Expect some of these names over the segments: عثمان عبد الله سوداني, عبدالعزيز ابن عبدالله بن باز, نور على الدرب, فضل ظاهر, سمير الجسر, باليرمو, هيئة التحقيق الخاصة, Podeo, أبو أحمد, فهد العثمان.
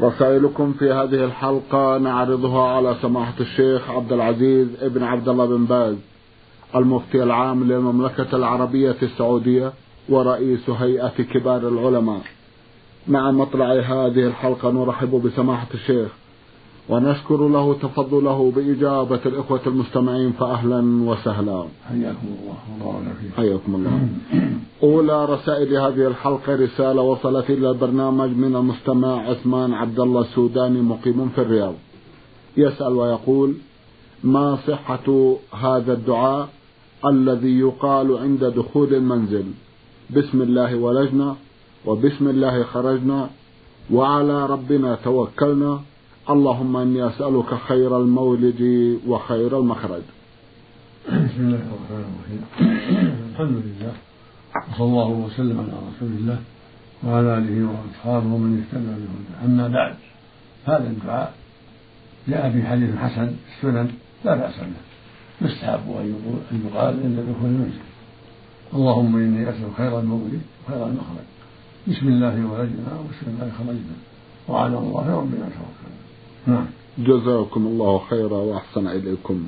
رسائلكم في هذه الحلقة نعرضها على سماحة الشيخ عبدالعزيز ابن عبدالله بن باز، المفتي العام للمملكة العربية السعودية ورئيس هيئة كبار العلماء. مع مطلع هذه الحلقة نرحب بسماحة الشيخ ونشكر له تفضله بإجابة الإخوة المستمعين، فأهلا وسهلا. حياكم الله. حياكم الله. أولى رسائل هذه الحلقة رسالة وصلت إلى البرنامج من المستمع عثمان عبد الله سوداني، مقيم في الرياض، يسأل ويقول: ما صحة هذا الدعاء الذي يقال عند دخول المنزل: بسم الله ولجنا، وبسم الله خرجنا، وعلى ربنا توكلنا، اللهم إني أسألك خير المولد وخير المخرج؟ بسم الله الرحمن الرحيم. الحمد لله، وصلى الله وسلم على رسول الله وعلى آله وأصحابه ومن اهتدى بهداه. أما بعد، هذا الدعاء جاء في حديث حسن السنن لا بأس به، يستحب أن يقال عند دخول المنزل: اللهم إني أسألك خير المولد وخير المخرج، بسم الله ولجنا، وبسم الله خرجنا، وعلى الله ربنا توكلنا. جزاكم الله خيرا وأحسن إليكم.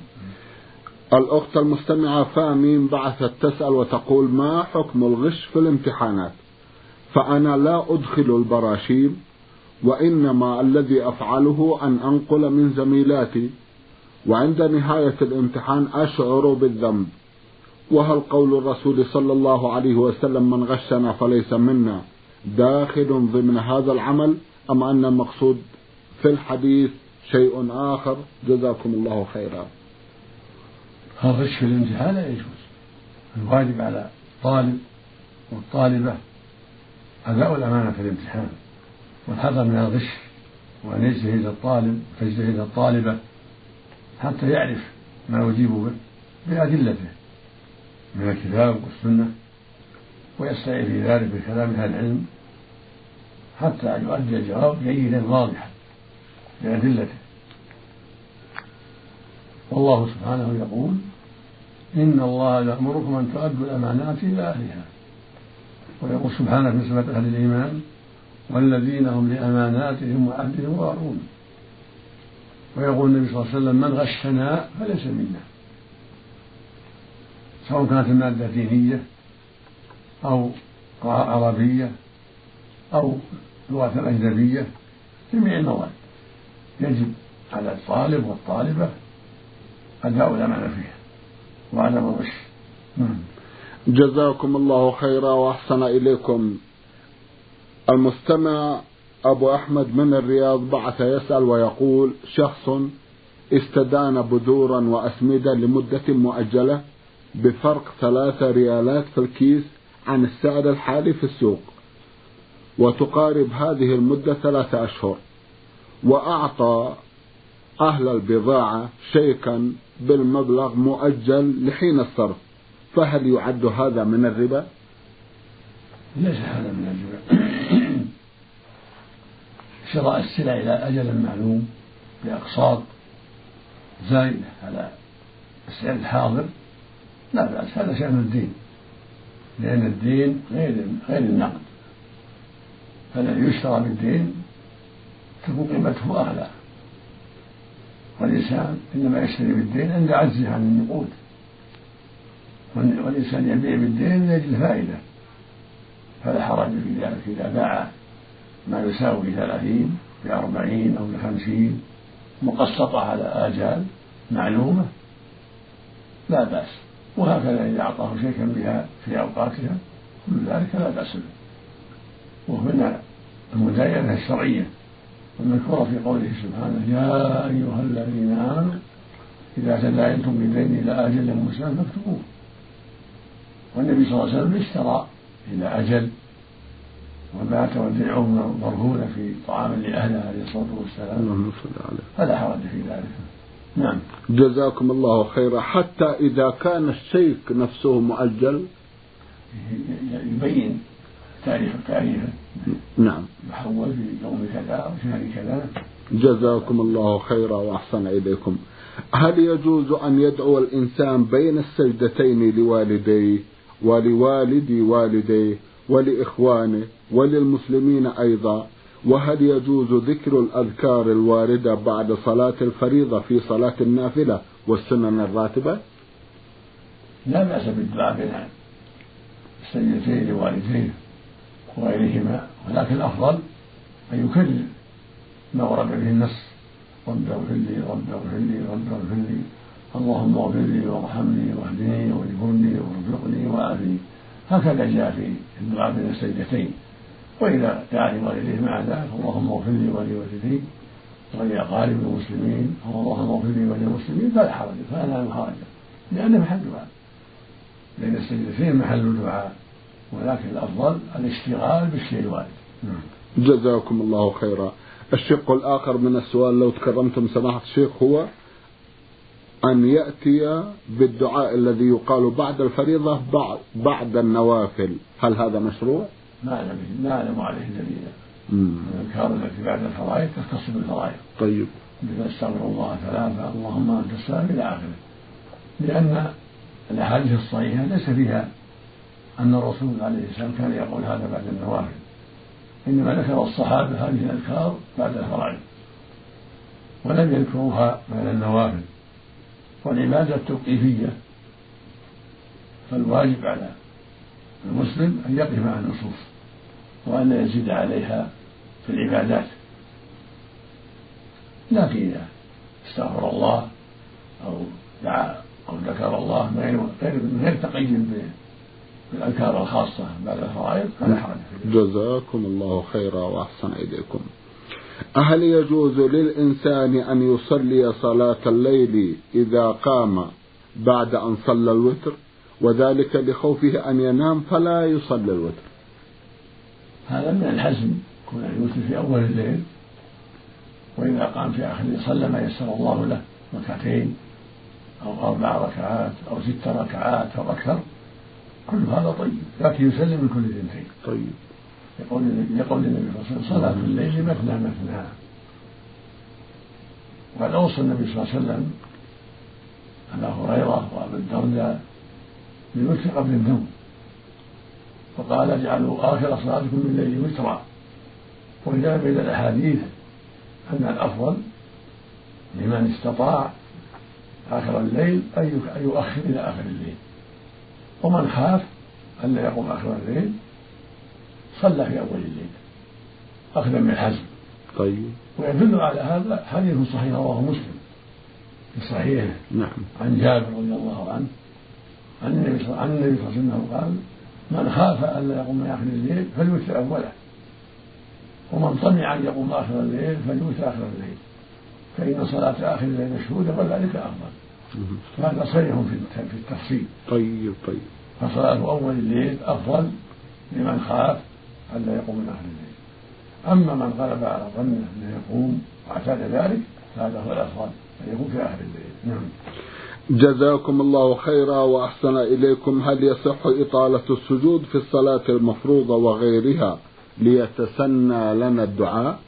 الأخت المستمعة فامين بعثت تسأل وتقول: ما حكم الغش في الامتحانات؟ فأنا لا أدخل البراشيم، وإنما الذي أفعله أن أنقل من زميلاتي، وعند نهاية الامتحان أشعر بالذنب. وهل قول الرسول صلى الله عليه وسلم: من غشنا فليس منا، داخل ضمن هذا العمل، أم أن المقصود في الحديث شيء آخر؟ جزاكم الله خيرا. الغش في الامتحان لا يجوز، الواجب على الطالب والطالبة أداء الأمانة في الامتحان والحذر من الغش، وأن يجتهد الطالب وتجتهد الطالبة حتى يعرف ما يجيب به بأدلته من الكتاب والسنة، ويستعين في ذلك بكلام أهل العلم حتى يؤدي الجواب جيدا واضحا بأدلته. والله سبحانه يقول: إن الله يأمركم أن تؤدوا الأمانات إلى أهلها. ويقول سبحانه في نسبة أهل الإيمان: والذين هم لأماناتهم وعهدهم راعون. ويقول النبي صلى الله عليه وسلم: من غشنا فليس منا، سواء كانت المادة دينية أو قراءة عربية أو لغة أجنبية، جميع المواد يجب على الطالب والطالبة أداء الأمانة فيها وعدم الغش. جزاكم الله خيرا وأحسن إليكم. المستمع أبو أحمد من الرياض بعث يسأل ويقول: شخص استدان بذورا وأسمدة لمدة مؤجلة بفرق 3 ريالات في الكيس عن السعر الحالي في السوق، وتقارب هذه المدة 3 أشهر، وأعطى أهل البضاعة شيكا بالمبلغ مؤجل لحين الصرف، فهل يعد هذا من الربا؟ ليس هذا من الربا. شراء السلع إلى أجل معلوم بأقساط زائدة على السعر الحاضر لا بأس، هذا شأن الدين، لأن الدين غير النقد، فالذي يشترى بالدين تكون قيمته أعلى، والإنسان إنما يشتري بالدين عند عجزه عن النقود، والإنسان يبيع بالدين من أجل الفائدة، فلا حرج في ذلك إذا باع ما يساوي 30 ب40 أو ب50 مقسطة على آجال معلومة لا بأس. وهكذا إذا أعطاه شيئا بها في أوقاتها كل ذلك لا بأس به. وهنا المداينة الشرعية المذكورة في قوله سبحانه: يا أيها الذين آمنوا إذا تداينتم بدين إلى أجل مسمى فاكتبوه. والنبي صلى الله عليه وسلم اشترى إلى أجل، وما تودعه مرهون في طعام لأهله عليه الصلاة والسلام، فلا حرج في ذلك. نعم. جزاكم الله خيرا. حتى إذا كان الشيك نفسه مؤجل يبين تعريفا. نعم. يحول في يوم كذا أو شهر كذا. جزاكم الله خيرا وأحسن إليكم. هل يجوز أن يدعو الإنسان بين السجدتين لوالديه ولوالدي والديه ولإخوانه وللمسلمين أيضا؟ وهل يجوز ذكر الأذكار الواردة بعد صلاة الفريضة في صلاة النافلة والسنن الراتبة؟ لا بأس بالدعاء بين السجدتين لوالديه وغيرهما، ولكن الأفضل أن يكرر ما ورد به النص: رب اغفر لي رب اغفر لي رب اغفر لي، اللهم اغفر لي وارحمني واهدني واجبرني وارزقني وعافني. هكذا جاء في الدعاء بين السجدتين. وإذا تعالى والديه مع ذلك: اللهم اغفر لي ولوالدي ولأقارب المسلمين، اللهم اغفر لي وللمسلمين، فلا حرج، فلا حرج، لأنه محل دعاء. لأن السجدتين محل دعاء، ولكن الأفضل الاشتغال بالشيء الوارد. جزاكم الله خيرا. الشق الآخر من السؤال لو تكرمتم سماحة الشيخ هو أن يأتي بالدعاء الذي يقال بعد الفريضة بعد النوافل، هل هذا مشروع؟ لا أعلم عليه دليلا. الأذكار التي بعد الفرائض تختص بالفرائض. طيب. استغفر الله ثلاثة، اللهم أنت السلام، إلى آخره. لأن الأحاديث الصحيحة ليس فيها أن الرسول عليه السلام كان يقول هذا بعد النوافل، إنما ذكر الصحابة هذه الأذكار بعد الفرائض ولم يذكروها بعد النوافل. والعبادة توقيفية، فالواجب على المسلم أن يقف مع النصوص وأن يزيد عليها في العبادات، لا في استغفر الله أو دعا أو ذكر الله من غير تقييد بالأذكار الخاصة بعد الفرائض، فلا حرج. جزاكم الله خيرا وأحسن إليكم. هل يجوز للإنسان أن يصلي صلاة الليل إذا قام بعد أن صلى الوتر، وذلك لخوفه أن ينام فلا يصلي الوتر؟ هذا من الحزم، كون أن يوتر في أول الليل، وإذا قام في آخر صلى ما يسر الله له، ركعتين أو 4 ركعات أو 6 ركعات أو أكثر، كل هذا طيب، لكن يسلم من كل اثنتين. طيب. يقول النبي صلى الله عليه وسلم: صلاة الليل مثنى مثنى. وقد أوصى النبي صلى الله عليه وسلم أبا هريرة وأبا الدرداء بالوتر قبل النوم، فقال: اجعلوا آخر صلاتكم بالليل وترا. وجاء من الأحاديث أن الأفضل لمن استطاع آخر الليل أن يؤخر إلى آخر الليل، ومن خاف ألا يقوم آخر الليل صلى في أول الليل أخذا من الحزم. طيب. ويدل على هذا حديث صحيح رواه مسلم في صحيحه. نعم. عن جابر رضي الله عنه عن النبي صلى الله عليه وسلم قال: من خاف ألا يقوم آخر الليل فليوتر أوله، ومن طمع أن يقوم آخر الليل فليوتر آخر الليل، فإن صلاة آخر الليل مشهودة وذلك أفضل. فهذا صريح في التفصيل. طيب. فصلاة أول الليل أفضل لمن خاف ألا يقوم من آخر الليل. أما من غلب على ظنه أن يقوم واعتاد ذلك فهذا هو الأفضل، أن يقوم في آخر الليل. نعم. جزاكم الله خيرا وأحسن إليكم. هل يصح إطالة السجود في الصلاة المفروضة وغيرها ليتسنى لنا الدعاء؟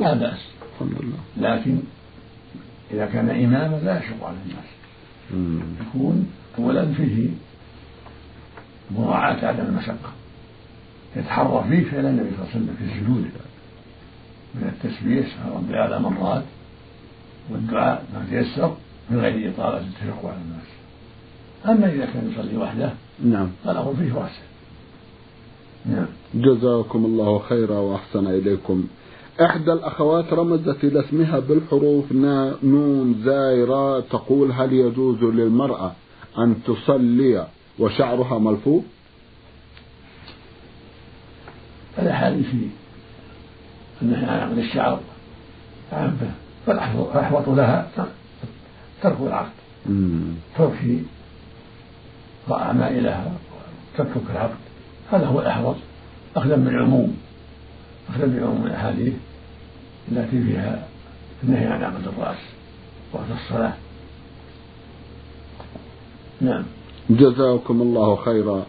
لا بأس، الحمد لله. لكن إذا كان إماما لا يشق على الناس، يكون أولا فيه مراعاة عدم المشقة، يتحرى فيه فعل النبي صلى الله عليه وسلم في السجود من التسبيح رب على مرات والدعاء ما تيسر من غير إطالة التشق على الناس. أما إذا كان يصلي وحده فله فيه واسع. نعم. جزاكم الله خيرا وأحسن إليكم. إحدى الأخوات رمزت إلى اسمها بالحروف نون زائرة، تقول: هل يجوز للمرأة أن تصلي وشعرها ملفوف؟ الأحاديث أنها من الشعر عامة، فالأحوط لها ترك العقد، ترك رأى ما إلها تترك العقد، هذا هو الأحوط أخذا بالعموم من الأحاديث. التي فيها النهي عن عقد الرأس وقت الصلاة. نعم. جزاكم الله خيرا.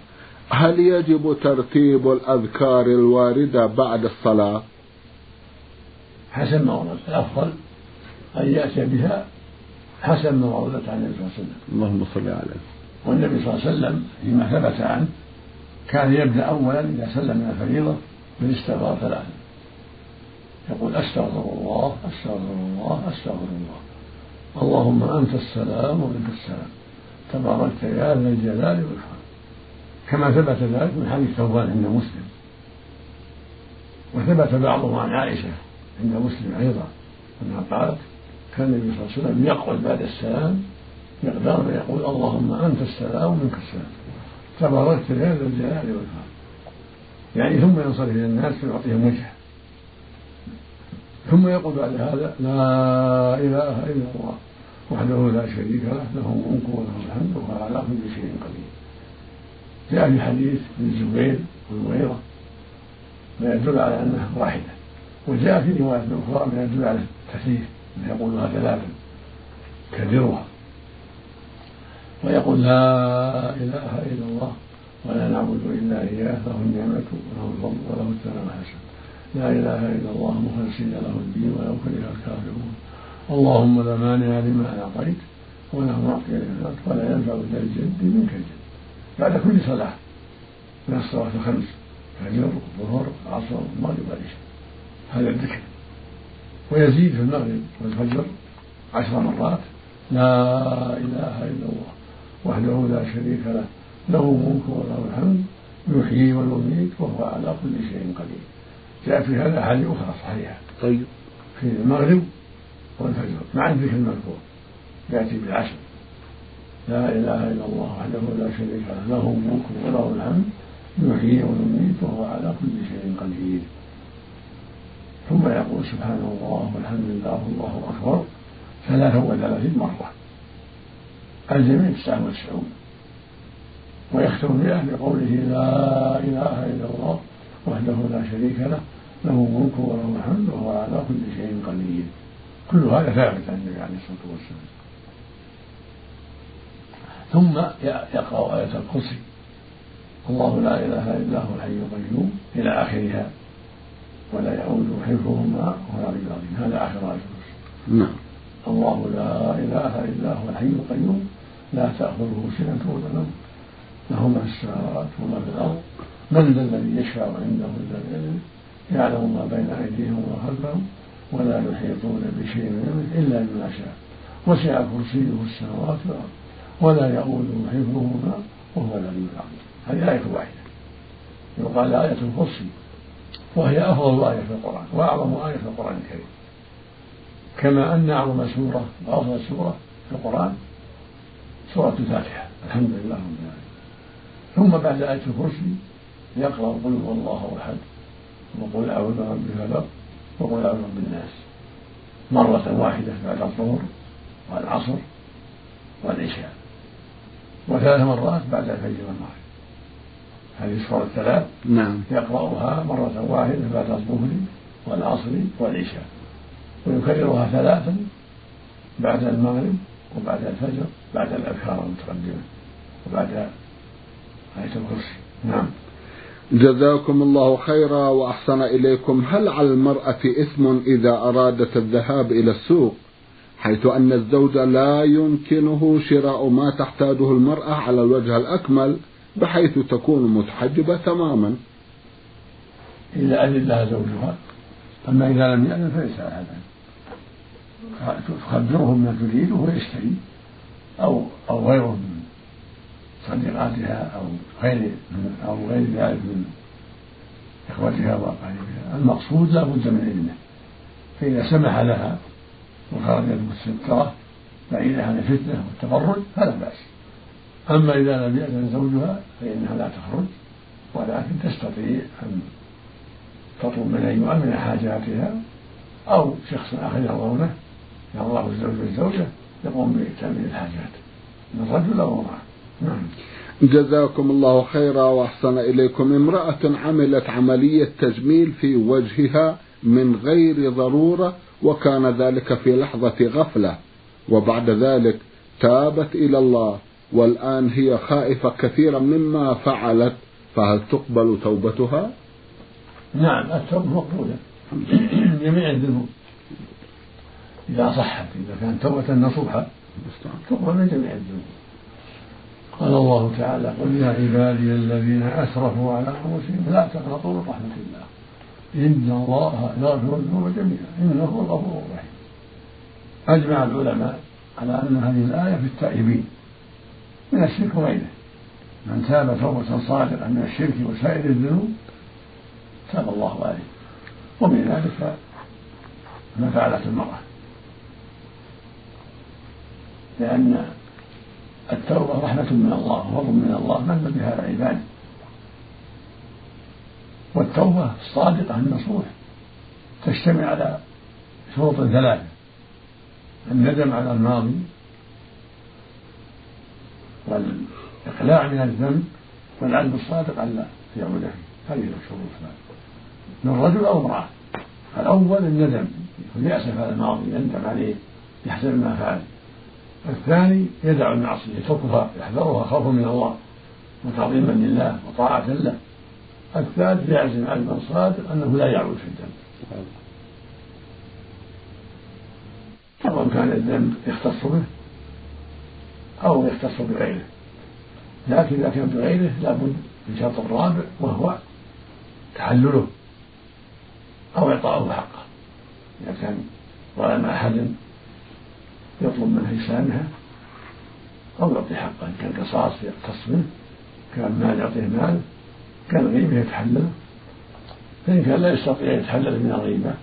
هل يجب ترتيب الأذكار الواردة بعد الصلاة؟ حسب ما وردت. الأفضل أن يأتي بها حسب ما وردت عن النبي صلى الله عليه وسلم. اللهم صل عليه. والنبي صلى الله عليه وسلم فيما ثبت عنه كان يبدأ أولا إذا سلم من الفريضة بالاستغفار ثلاثا، يقول أستغفر الله أستغفر الله أستغفر الله، اللهم أنت السلام ومنك السلام، تباركت يا ذا الجلال والإكرام، كما ثبت ذلك من حديث ثوبان عند مسلم، وثبت بعضه عن عائشة عند مسلم أيضا أنها قالت كان النبي صلى الله عليه وسلم يقعد بعد السلام مقدار ما يقول اللهم أنت السلام ومنك السلام، تباركت يا ذا الجلال والإكرام، يعني ثم ينصرف إلى الناس ويعطيهم وجهه، ثم يقول بعد هذا لا إله إلا الله وحده لا شريك له، له الملك وله الحمد وهو على كل شيء قدير. جاء في حديث من الزبير والمغيرة ما يدل على أنها واحدة، وجاء في رواية أخرى ما يدل على التثليث ما يقولها ثلاثا كبرها، ويقول لا إله إلا الله ولا نعبد إلا إياه له النعمة وله الفضل وله الثناء الحسن، لا إله إلا الله مخلصين له الدين ولو كره الكافرون، اللهم لا مانع لما أعطيت ولا معطي لما أعطيت ولا ينفع ذا الجد منك الجد، بعد كل صلاة من الصلاة الخمس الفجر والظهر والعصر والمغرب والعشاء، هذا الذكر، ويزيد في المغرب والفجر 10 مرات لا إله إلا الله وحده لا شريك له، له الملك وله الحمد يحيي ويميت وهو على كل شيء قدير. جاء في هذا أحاديث أخرى صحيحة طيب في المغرب والفجر مع الذكر المذكور يأتي بالعشر لا إله إلا الله وحده لا شريك له، له الملك وله الحمد يحيي ويميت وهو على كل شيء قدير، ثم يقول سبحان الله والحمد لله والله أكبر 33 مرة، الجميع 99، ويختم بها بقوله لا إله إلا الله وحده لا شريك له، له الملك وله الحمد وهو على كل شيء قدير. كل هذا ثابت عن النبي عليه الصلاة والسلام. ثم يقرأ آية الكرسي الله لا إله إلا هو الحي القيوم إلى آخرها، ولا يعود حفظهما ولا بالعظيم، هذا آخر آية الكرسي. نعم. الله لا إله إلا هو الحي القيوم لا تأخذه سنة ولا نوم له ما في السماوات وما في الأرض من ذا الذي يشفع عنده إلا بإذنه يعلم ما بين أيديهم وما خلفهم ولا يحيطون بشيء من إلا بما شاء، وسع كرسيه السماوات والأرض ولا يؤوده حفظهما وهو العلي العظيم. هذه آية واحدة يقال آية الكرسي، وهي أفضل آية في القرآن وأعظم آية في القرآن الكريم، كما أن أعظم سورة وأفضل سورة في القرآن سورة الفاتحة الحمد لله رب العالمين. ثم بعد آية الكرسي يقرأ قل هو الله أحد وقل أعوذ برب الفلق وقل أعوذ برب الناس مرة واحدة بعد الظهر والعصر والعشاء، 3 مرات بعد الفجر والمغرب. هذه السور الثلاث نعم يقرأها مرة واحدة بعد الظهر والعصر والعشاء، ويكررها 3 بعد المغرب وبعد الفجر بعد الأذكار المتقدمة وبعد آية الكرسي. نعم. جزاكم الله خيرا وأحسن إليكم. هل على المرأة إثم إذا أرادت الذهاب إلى السوق حيث أن الزوج لا يمكنه شراء ما تحتاجه المرأة على الوجه الأكمل بحيث تكون متحجبة تماما؟ إلا أذن لها زوجها، أما إذا لم يأذن فليس لها ذلك، تخبره ما تريد ويشتري أو غيره من صديقاتها أو غير ذلك من إخوتها وأقاربها، المقصود لا بد من إذنه، فإذا سمح لها وخرجت المستنكرة بعيدة عن الفتنة والتبرج فلا بأس، أما إذا لم يأذن زوجها فإنها لا تخرج، ولكن تستطيع أن تطلب من أن يؤمن حاجاتها أو شخص آخر يرضونه، يرضاه الزوج والزوجة يقوم بتأمين الحاجات من رجل أو امرأة. نعم. جزاكم الله خيرا وأحسن إليكم. امرأة عملت عملية تجميل في وجهها من غير ضرورة، وكان ذلك في لحظة غفلة، وبعد ذلك تابت إلى الله، والآن هي خائفة كثيرا مما فعلت، فهل تقبل توبتها؟ نعم، التوبة مقبولة جميع الذنوب إذا صحت، إذا كانت توبة نصوحة تقبل من جميع الذنوب. قال الله تعالى: قل يا عبادي الذين أسرفوا على أنفسهم لا تقنطوا من رحمة الله إن الله يغفر الذنوب جميعا إنه هو الغفور الرحيم. أجمع العلماء على أن هذه الآية في التائبين من الشرك وغيره، من تاب توبة صادقة من الشرك وسائر الذنوب تاب الله عليه، ومن ذلك ما فعلت المرأة، لأن التوبة رحمة من الله وفضل من الله من بها العباد، والتوبة الصادقة النصوح تجتمع على شروط ثلاثة: الندم على الماضي، والإقلاع من الذنب، والعزم الصادق على يعود فيه. هذه الشروط من الرجل أو امرأة. الأول الندم، يأسف على الماضي، يندم عليه، يحسب ما فعل. الثاني يدع المعصية، يتركها، يحذرها خوفا من الله وتعظيما لله وطاعة له. الثالث يعزم عزما صادقا أنه لا يعود في الذنب، سواء كان الذنب يختص به أو يختص بغيره، لكن إذا كان بغيره لابد من شرط الرابع وهو تحلله أو إعطاءه حقه. إذا كان ظلم أحد يطلب منه إسلامها أو يعطي حقه، كان قصاص يقتص منه، كان مال يعطيه مال، كان غيبه يتحلله، فإن كان لا يستطيع يتحلل من الغيبة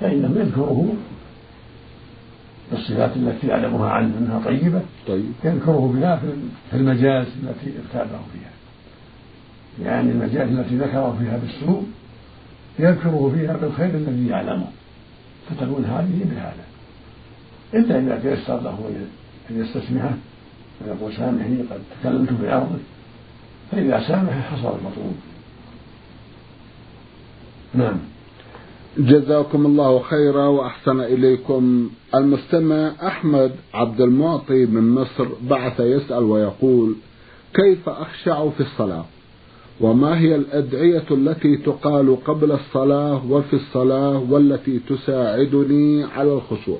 فإنه يذكره بالصفات التي يعلمها عنه أنها طيبة، يذكره بها في المجاز التي ابتعده فيها، يعني المجاز التي ذكره فيها بالسوء يذكره فيها بالخير الذي يعلمه، فتكون هذه بهذا، إلا إذا تيسر له أن يستسمحه ويقول سامحني قد تكلمت في أرضك، فإذا سامح حصل المطلوب. نعم، جزاكم الله خيرا وأحسن إليكم. المستمع أحمد عبد المعطي من مصر بعث يسأل ويقول: كيف أخشع في الصلاة؟ وما هي الأدعية التي تقال قبل الصلاة وفي الصلاة والتي تساعدني على الخشوع؟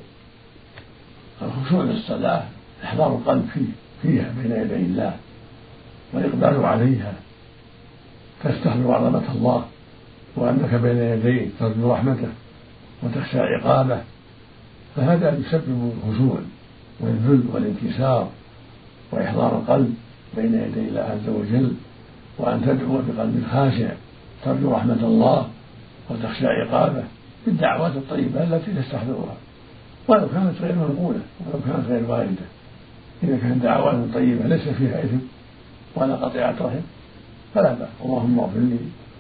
الخشوع للصلاة إحضار القلب فيها بين يدي الله والإقبال عليها، تستحضر عظمة الله وأنك بين يديه، ترجو رحمته وتخشى عقابه، فهذا يسبب الخشوع والذل والانكسار وإحضار القلب بين يدي الله عز وجل، وأن تدعو بقلب خاشع ترجو رحمة الله وتخشى عقابه بالدعوات الطيبة التي تستحضرها، ولو كانت غير منقولة ولو كانت غير واردة، إذا كانت دعوات طيبة ليس فيها إثم ولا قطيعة رحم فلا بأس. اللهم اغفر لي،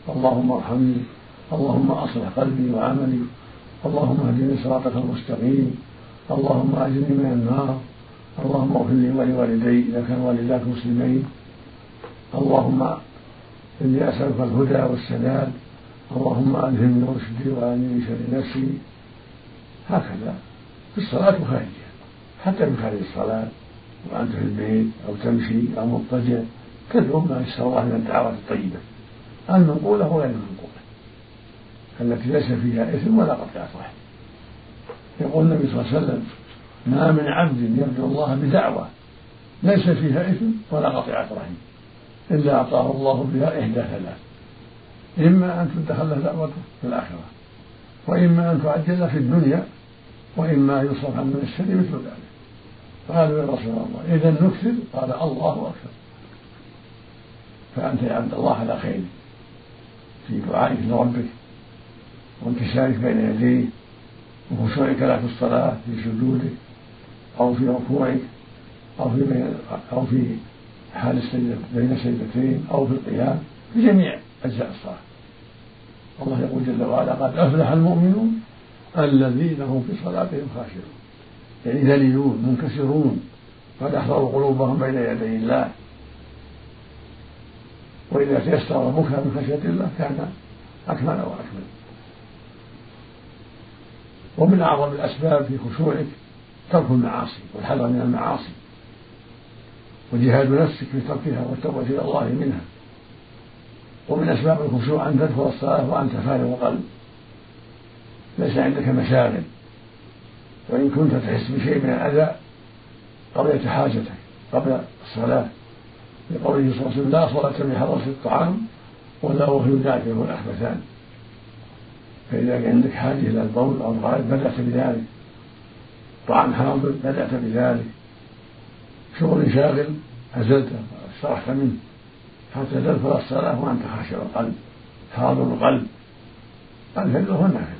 اللهم ارحمني، اللهم اصلح قلبي وعملي، اللهم اهدني صراطك المستقيم، اللهم اجرني من النار، اللهم اغفر لي ولوالدي اذا كان والداك مسلمين، اللهم اني اسالك الهدى والسداد، اللهم الهمني رشدي واني من شر نفسي. هكذا في الصلاه وخارجها، حتى في خارج الصلاه وانت في البيت او تمشي او مضطجع تدعو ما يسر الله من الدعوات الطيبه المنقولة وغير المنقولة التي ليس فيها إثم ولا قطع صحيح. يقول النبي صلى الله عليه وسلم: ما من عبد يرجو الله بدعوة ليس فيها إثم ولا قطع رحم إلا أعطاه الله بها إحدى ثلاث: إما أن تدخل له دعوته في الآخرة، وإما أن تعجل في الدنيا، وإما يصرف من الشر مثل ذلك. قالوا: يا رسول الله إذا نكثر؟ قال: الله أكثر. فأنت يا عبد الله على خير في دعائك لربك وانكسارك بين يديه وخشوعك لك في الصلاة في سجودك أو في ركوعك أو في حال السجدة بين السجدتين أو في القيام، في جميع أجزاء الصلاة. الله يقول جل وعلا: قد أفلح المؤمنون الذين هم في صلاتهم خاشعون، يعني ذليلون منكسرون، قد أحضروا قلوبهم بين يدي الله. وإذا تيسر مكره من خشية الله كان أكمل وأكمل. ومن أعظم الأسباب في خشوعك ترك المعاصي والحذر من المعاصي وجهاد نفسك بتركها والتوبة إلى الله منها. ومن أسباب الخشوع أن تدخل الصلاة وأنت فارغ قلب ليس عندك مشاغل، وإن كنت تحس بشيء من الأذى قضيت حاجتك قبل الصلاة، لقوله صلى الله عليه وسلم: لا صلاة بحضرة الطعام ولا وهي الداعية والأخبثان. فإذا عندك حاجة إلى البول أو الغائط بدأت بذلك، طعام حاضر بدأت بذلك، شغل شاغل أزلته استرحت منه حتى تدخل الصلاة وأنت خاشع القلب حاضر القلب. الفجر هو النافلة.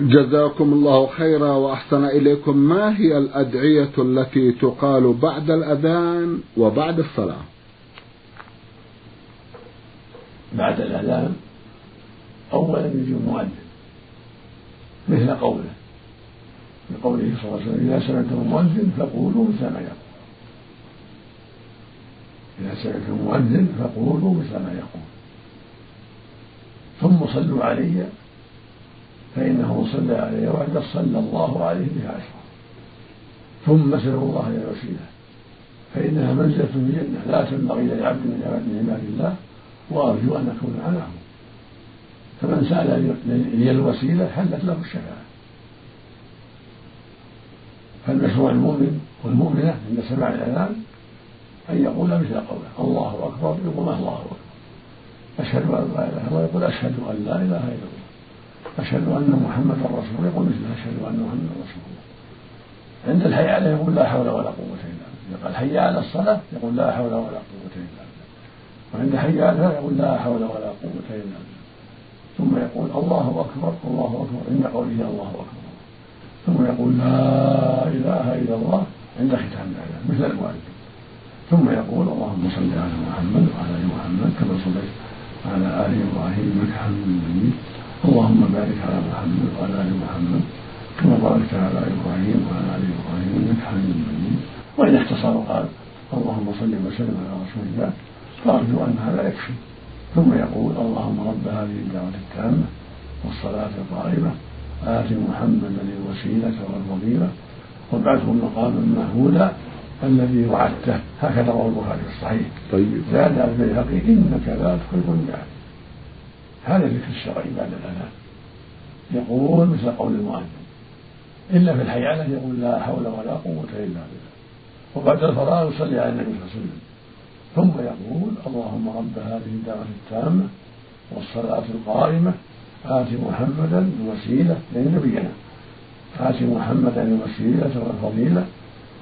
جزاكم الله خيرا وأحسن إليكم. ما هي الأدعية التي تقال بعد الأذان وبعد الصلاة؟ بعد الأذان أولا يجي المؤذن مثل قوله لقوله صلى الله عليه وسلم: إذا سمعتم المؤذن فقولوا مثل ما يقول. إذا سمعتم المؤذن فقولوا مثل ما يقول، ثم صلوا علي فإنه صلى علي وعد صلى الله عليه بها عشرا، ثم سلوا الله إلى الوسيلة فإنها منزلة في الجنة لا تنبغي لعبد من عباد الله، وأرجو أن أكون عنهم. فمن سأل لي الوسيلة حلت له الشفاعة. فالمشروع المؤمن والمؤمنة عند سماع الأذان أن يقول مثل قوله: الله أكبر، يقول الله أكبر، أشهد أن لا إله إلا الله، يقول أشهد أن لا إله إلا الله، أشهد أن محمدا رسول الله، يقول مثل أشهد أن محمدا رسول الله. عند الحي عليه يقول لا حول ولا قوة إلا بالله، قال حي على الصلاة يقول لا حول ولا قوة إلا بالله، وعند حي على يقول لا حول ولا قوة إلا بالله، ثم يقول الله أكبر الله أكبر عند قوله الله أكبر، ثم يقول لا إله إلا الله عند ختام الآية مثل الوالد، ثم يقول اللهم صل على محمد وعلى آل محمد كما صليت على آل إبراهيم إنك حميد مجيد، اللهم بارك على محمد وعلى آل محمد كما باركت على إبراهيم وعلى آل إبراهيم إنك حميد مجيد. وإن اختصر قال اللهم صل وسلم على رسول الله، فأرجو أن هذا يكفي. ثم يقول اللهم رب هذه الدعوة التامة والصلاة القائمة آت محمدا الوسيلة والفضيلة وابعثه مقاما مهودا الذي وعدته، هكذا رواه البخاري في الصحيح. طيب زاد البيهقي إنك لا تخلف الميعاد. هذا الذكر الشرعي بعد الأذان يقول مثل قول المؤذن، إلا في الحيانة يقول لا حول ولا قوة إلا بالله، وبعد الفراغ يصلي على النبي صلى الله عليه وسلم، ثم يقول اللهم رب هذه الدعوة التامة والصلاة القائمة آت محمدا الوسيلة لنبينا، آت محمدا الوسيلة والفضيلة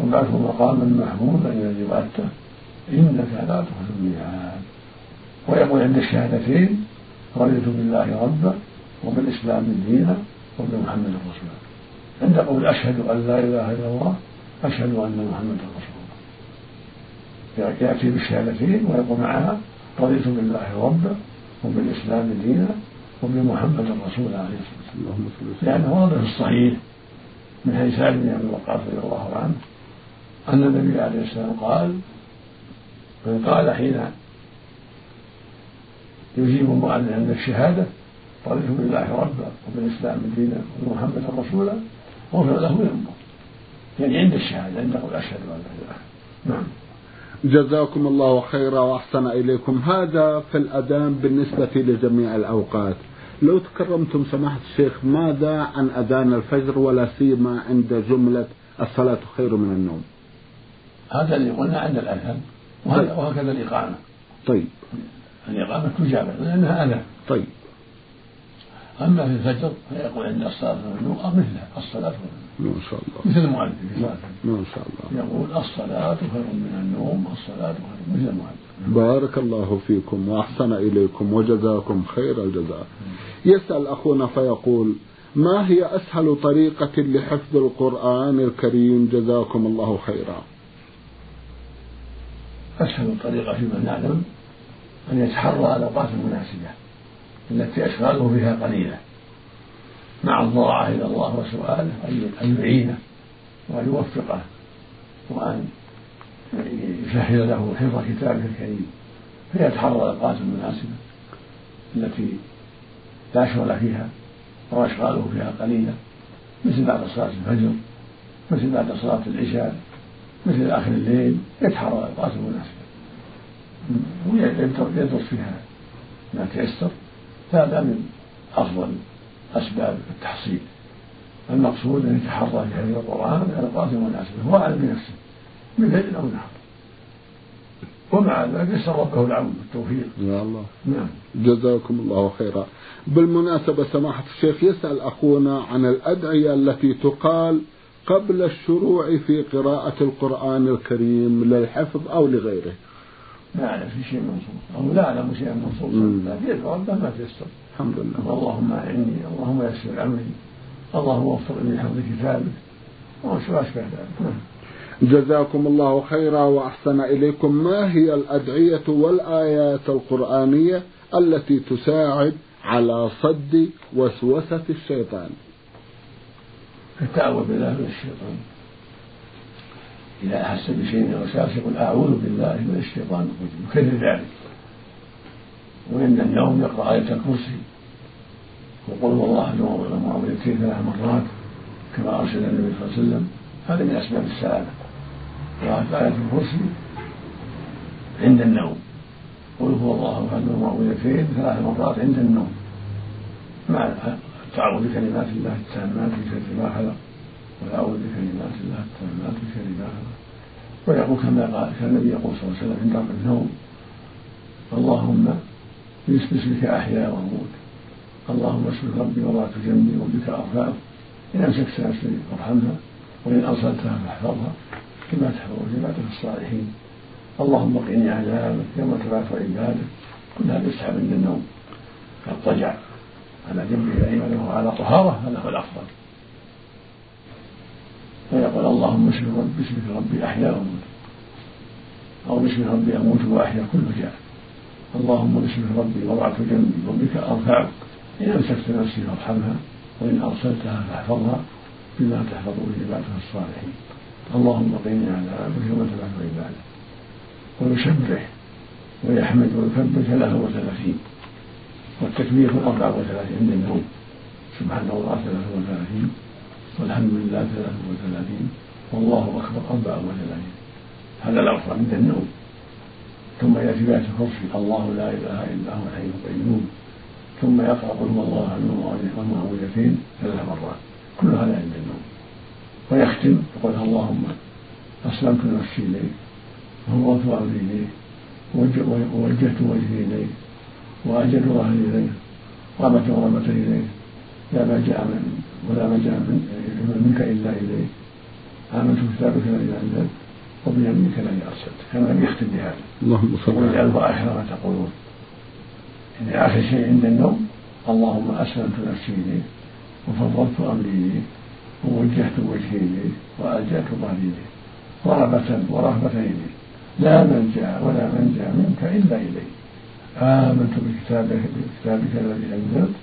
وابعثه مقاما محمودا الذي وعدته إنك لا تخلف الميعاد. ويقول عند الشهادتين رضيت بالله ربا وبالإسلام دينا وبمحمد رسولا. عند قول أشهد أن لا إله إلا الله أشهد أن محمدا رسول الله، يأتي بالشهادتين ويقول معها رضيت بالله ربا وبالإسلام دينا وبمحمد رسول عليه الصلاة والسلام، لأنه واضح في الصحيح من حديث سعد بن أبي وقاص رضي الله عنه أن النبي عليه السلام قال: من قال حين يجيب المؤذن عند الشهادة رضيت بالله ربا وبالإسلام دينا وبمحمدا رسولا غفر له ذنبه، يعني عند الشهادة عند قول أشهد أن لا إله إلا الله. جزاكم الله خيرا وأحسن إليكم. هذا في الأذان بالنسبة لجميع الأوقات. لو تكرمتم سماحة الشيخ ماذا عن أذان الفجر ولا سيما عند جملة الصلاة خير من النوم؟ هذا اللي قلنا عند الأذان وهكذا الإقامة. طيب الإقامة تجابة لأنها أذان. طيب أما في الفجر فيقول عند الصلاة والنوم أو مثلها الصلاة والنوم إن شاء الله، مثل المؤذن في صلاته إن شاء الله يقول الصلاة خير من النوم، الصلاة خير، مثل المؤذن. بارك الله فيكم وأحسن إليكم وجزاكم خير الجزاء. يسأل أخونا فيقول: ما هي أسهل طريقة لحفظ القرآن الكريم؟ جزاكم الله خيرا. أسهل طريقة فيما نعلم أن يتحرى الأوقات المناسبة التي أشغاله فيها قليلة مع الضراعة إلى الله وسؤاله أن يعينه وأن يوفقه وأن يسهل له حفظ كتابه الكريم، فيتحرى الأوقات المناسبة التي لا شغل فيها وأشغاله فيها قليلة، مثل بعد صلاة الفجر، مثل بعد صلاة العشاء، مثل آخر الليل يتحرى رأسه ونفسه ويدرس فيها ما تيسر. هذا من أفضل أسباب التحصيل. المقصود أن يتحرى في هذه القرآن على رأسه ونفسه، هو أعلم بنفسه من ليل أو نهار، ومع ذلك يسأل ربه العون والتوفيق. يا الله، نعم، جزاكم الله خيرا. بالمناسبة سماحة الشيخ يسأل أخونا عن الأدعية التي تقال قبل الشروع في قراءة القرآن الكريم للحفظ أو لغيره. لا أعلم في شيء منصوص أو لا أعلم شيئا منصوصا، لكن يدعو ربه ما تيسر. الحمد لله. اللهم أعني، اللهم يسر أمري، اللهم وفقني لحفظ كتابك وما أشبه ذلك. جزاكم الله خيرا وأحسن إليكم. ما هي الأدعية والآيات القرآنية التي تساعد على صد وسوسة الشيطان؟ التعوذ بالله من الشيطان. إذا أحس بشيء وساوس يقول أعوذ بالله من الشيطان الرجيم، يكرر ذلك، وعند النوم يقرأ آية الكرسي، وقل هو الله مرتين 3 مرات كما أرشد النبي صلى الله عليه وسلم. هذا من أسباب السلامة. قراءة آية الكرسي عند النوم، قل هو الله أحد والمعوذتين 3 مرات عند النوم، مع التعوذ بكلمات الله التامات بشر ما خلق، والتعوذ بكلمات الله التامات بشر ما خلق، ويقول كما كان النبي يقول صلى الله عليه وسلم عند النوم: اللهم باسمك أحيا وأموت، اللهم اشف ربي وراك جنبي وبك أرفعه، إن أمسكت نفسي فارحمها وإن أرسلتها فاحفظها كما تحفظ جماعتك الصالحين، اللهم اقني عذابك يوم تبعث عبادك. كل هذا يسحب عند النوم كالضجع على جنبه الأيمن وعلى طهارة، هذا هو الأفضل. فيقول اللهم باسمك ربي أحيا وأموت، أو باسمك ربي أموت وأحيا، كله جاء. اللهم باسمك ربي وضعت جنبي وبك أرفعك، إن أمسكت نفسي فارحمها وإن أرسلتها فاحفظها بما تحفظ عبادك الصالحين، اللهم اقني عذابك يوم تبعث عبادك. ويسبح ويحمد ويكبر 33، والتكبير 34 عند النوم، سبحان الله 33، والحمد لله 33، والله أكبر 34. هذا الأفضل عند النوم. ثم يأتي بآية الكرسي: الله لا إله إلا هو الحي القيوم، ثم يقرأ قل هو الله أحد والمعوذتين 3 مرات، كل هذا عند النوم. ويختم يقول: اللهم أسلمت نفسي إليك، ووضعت أمري إليك، ووجهت وجهي إليك، وأجل ظهري إليك، رغبة ورغبة إليك، لا ملجأ منك إلا إليك، آمنت بكتابك الذي أنزلت وبيمينك الذي أرسلت. كما يختم بهذا. اللهم صل على سيدنا محمد. وآخر ما تقولون إن آخر شيء عند النوم: اللهم أسلمت نفسي إليك، وفضلت أمري إليك، ووجهت وجهي إليك، وأجل ظهري إليك، رغبة ورهبة إليك، لا ملجأ ولا منجا منك إلا إليك، آمنت بكتابك الذي أنزلت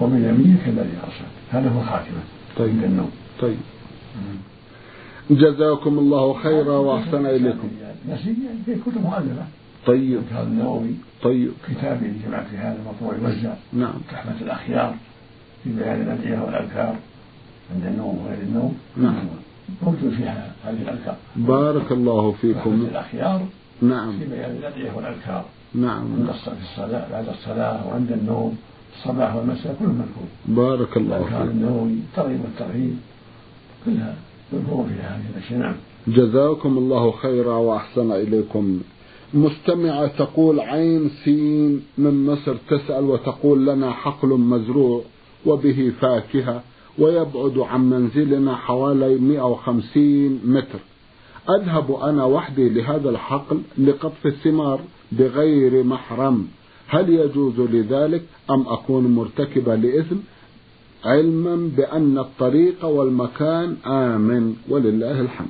وبنبيك الذي أرسلت. هذا هو الخاتمة. طيب النوم. طيب. جزاكم الله خيرا وأحسن إليكم. نسيا في كتب مؤلفة. طيب. كتاب النووي. طيب. كتابي لجماعة هذا المطبوع يوزع. نعم. تحمة الأخيار في بيان الأدعية والأذكار عند النوم وغير النوم. نعم. موجود فيها هذه الأذكار. بارك الله فيكم. الأخيار. نعم. في بيان الأدعية والأذكار. نعم. في الصلاة، بعد الصلاة، وعند النوم، الصباح والمساء، كله مذكور. بارك الله فيك. الأذكار النووي، الترغيب والترهيب، كلها مذكور فيها هذه الأشياء. نعم. جزاكم الله خيرا وأحسن إليكم. مستمعة تقول عين سين من مصر تسأل وتقول: لنا حقل مزروع وبه فاكهة ويبعد عن منزلنا حوالي 150 متر، أذهب أنا وحدي لهذا الحقل لقطف الثمار بغير محرم، هل يجوز لذلك أم أكون مرتكبة لإثم علما بأن الطريق والمكان آمن ولله الحمد؟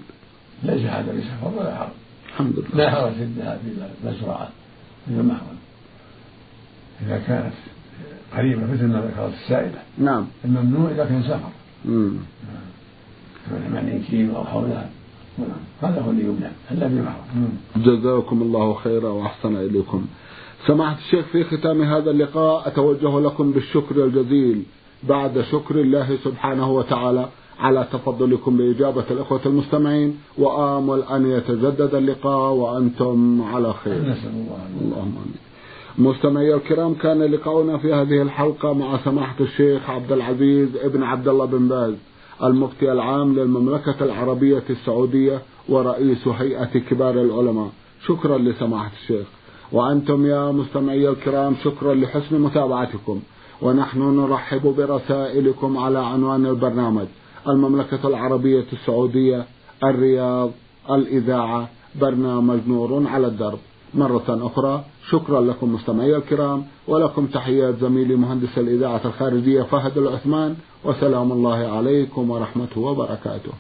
ليس هذا بسفر ولا حرج، الحمد لله، لا حرج في الذهاب إلى المزرعة إلى محرم إذا كانت قريبة مثل ما ذكرت السائلة. نعم. الممنوع إذا كان سفر 80 كيلو أو حولها، هذا هو اللي يمنع إلا بمحرم. جزاكم الله خيرا وأحسن إليكم. سماحة الشيخ، في ختام هذا اللقاء أتوجه لكم بالشكر الجزيل بعد شكر الله سبحانه وتعالى على تفضلكم بإجابة الأخوة المستمعين، وآمل أن يتجدد اللقاء وأنتم على خير. اللهم آمين. مستمعي الكرام، كان لقاؤنا في هذه الحلقة مع سماحة الشيخ عبدالعزيز ابن عبدالله بن باز المفتي العام للمملكة العربية السعودية ورئيس هيئة كبار العلماء. شكرا لسماحة الشيخ، وأنتم يا مستمعي الكرام شكرا لحسن متابعتكم، ونحن نرحب برسائلكم على عنوان البرنامج: المملكة العربية السعودية، الرياض، الإذاعة، برنامج نور على الدرب. مرة أخرى شكرا لكم مستمعي الكرام، ولكم تحيات زميلي مهندس الإذاعة الخارجية فهد العثمان، وسلام الله عليكم ورحمته وبركاته.